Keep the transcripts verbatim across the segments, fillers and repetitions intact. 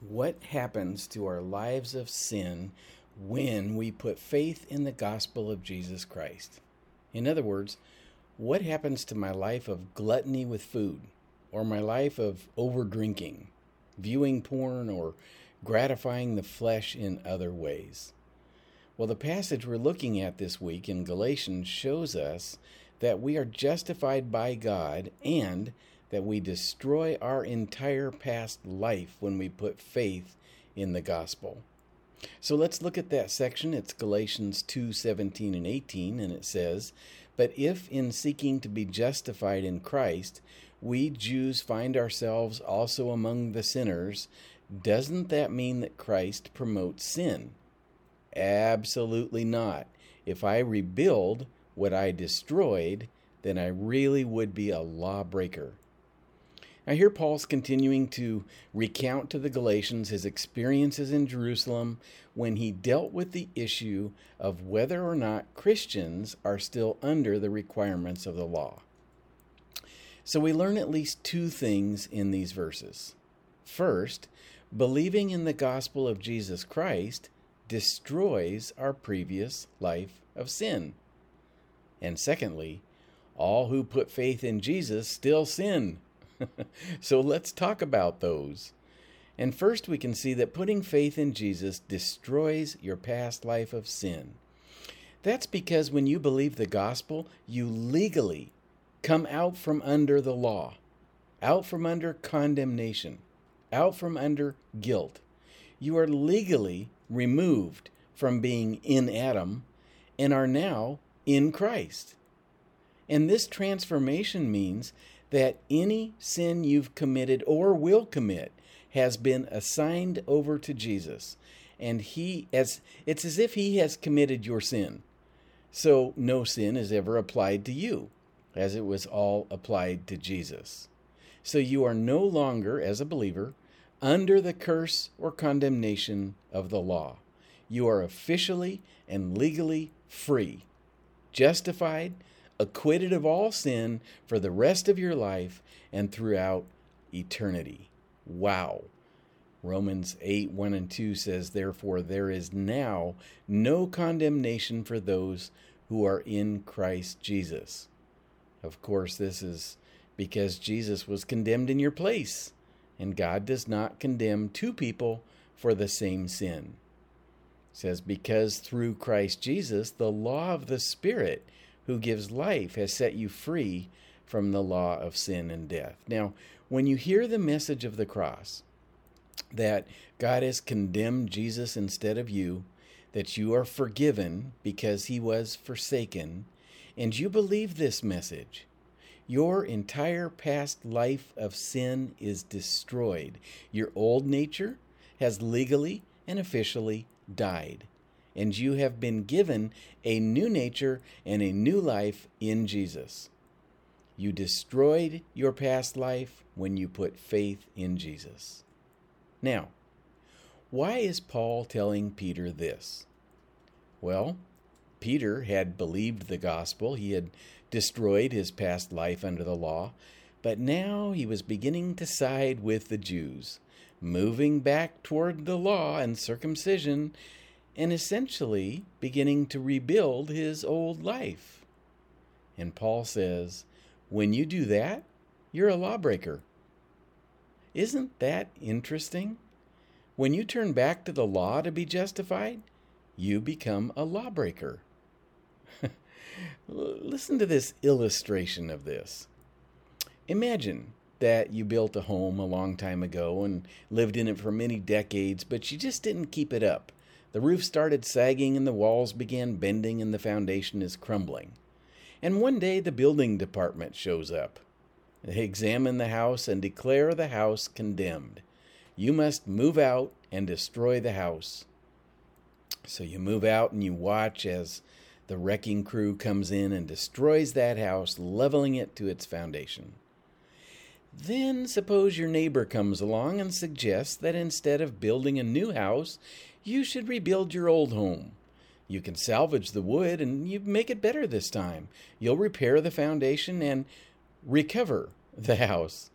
What happens to our lives of sin when we put faith in the gospel of Jesus Christ? In other words, what happens to my life of gluttony with food, or my life of overdrinking, viewing porn, or gratifying the flesh in other ways? Well, the passage we're looking at this week in Galatians shows us that we are justified by God and that we destroy our entire past life when we put faith in the gospel. So let's look at that section. It's Galatians two seventeen and eighteen, and it says, "But if in seeking to be justified in Christ, we Jews find ourselves also among the sinners, doesn't that mean that Christ promotes sin? Absolutely not. If I rebuild what I destroyed, then I really would be a lawbreaker." Now here Paul's continuing to recount to the Galatians his experiences in Jerusalem when he dealt with the issue of whether or not Christians are still under the requirements of the law. So we learn at least two things in these verses. First, believing in the gospel of Jesus Christ destroys our previous life of sin. And secondly, all who put faith in Jesus still sin. So let's talk about those. And first, we can see that putting faith in Jesus destroys your past life of sin. That's because when you believe the gospel, you legally come out from under the law, out from under condemnation, out from under guilt. You are legally removed from being in Adam and are now in Christ. And this transformation means that any sin you've committed or will commit has been assigned over to Jesus, and he as it's as if he has committed your sin. So no sin is ever applied to you, as it was all applied to Jesus. So you are no longer, as a believer, under the curse or condemnation of the law. You are officially and legally free, justified, acquitted of all sin for the rest of your life and throughout eternity. Wow. Romans eight, one and two says, "Therefore there is now no condemnation for those who are in Christ Jesus." Of course, this is because Jesus was condemned in your place, and God does not condemn two people for the same sin. It says, "Because through Christ Jesus, the law of the Spirit who gives life has set you free from the law of sin and death." Now, when you hear the message of the cross, that God has condemned Jesus instead of you, that you are forgiven because he was forsaken, and you believe this message, your entire past life of sin is destroyed. Your old nature has legally and officially died, and you have been given a new nature and a new life in Jesus. You destroyed your past life when you put faith in Jesus. Now, why is Paul telling Peter this? Well, Peter had believed the gospel. He had destroyed his past life under the law, but now he was beginning to side with the Jews, moving back toward the law and circumcision, and essentially beginning to rebuild his old life. And Paul says, when you do that, you're a lawbreaker. Isn't that interesting? When you turn back to the law to be justified, you become a lawbreaker. Listen to this illustration of this. Imagine that you built a home a long time ago and lived in it for many decades, but you just didn't keep it up. The roof started sagging and the walls began bending and the foundation is crumbling. And one day the building department shows up. They examine the house and declare the house condemned. You must move out and destroy the house. So you move out and you watch as the wrecking crew comes in and destroys that house, leveling it to its foundation. Then suppose your neighbor comes along and suggests that instead of building a new house, you should rebuild your old home. You can salvage the wood and you make it better this time. You'll repair the foundation and recover the house.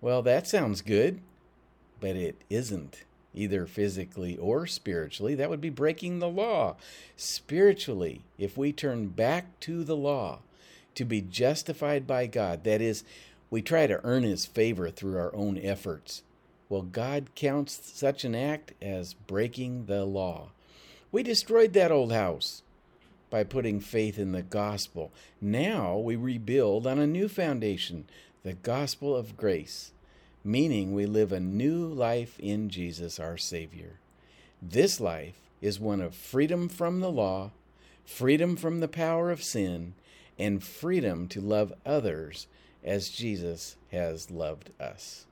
Well, that sounds good. but it isn't, either physically or spiritually. That would be breaking the law. Spiritually, if we turn back to the law to be justified by God, that is, we try to earn his favor through our own efforts, well, God counts such an act as breaking the law. We destroyed that old house by putting faith in the gospel. Now we rebuild on a new foundation, the gospel of grace, meaning we live a new life in Jesus, our Savior. This life is one of freedom from the law, freedom from the power of sin, and freedom to love others as Jesus has loved us.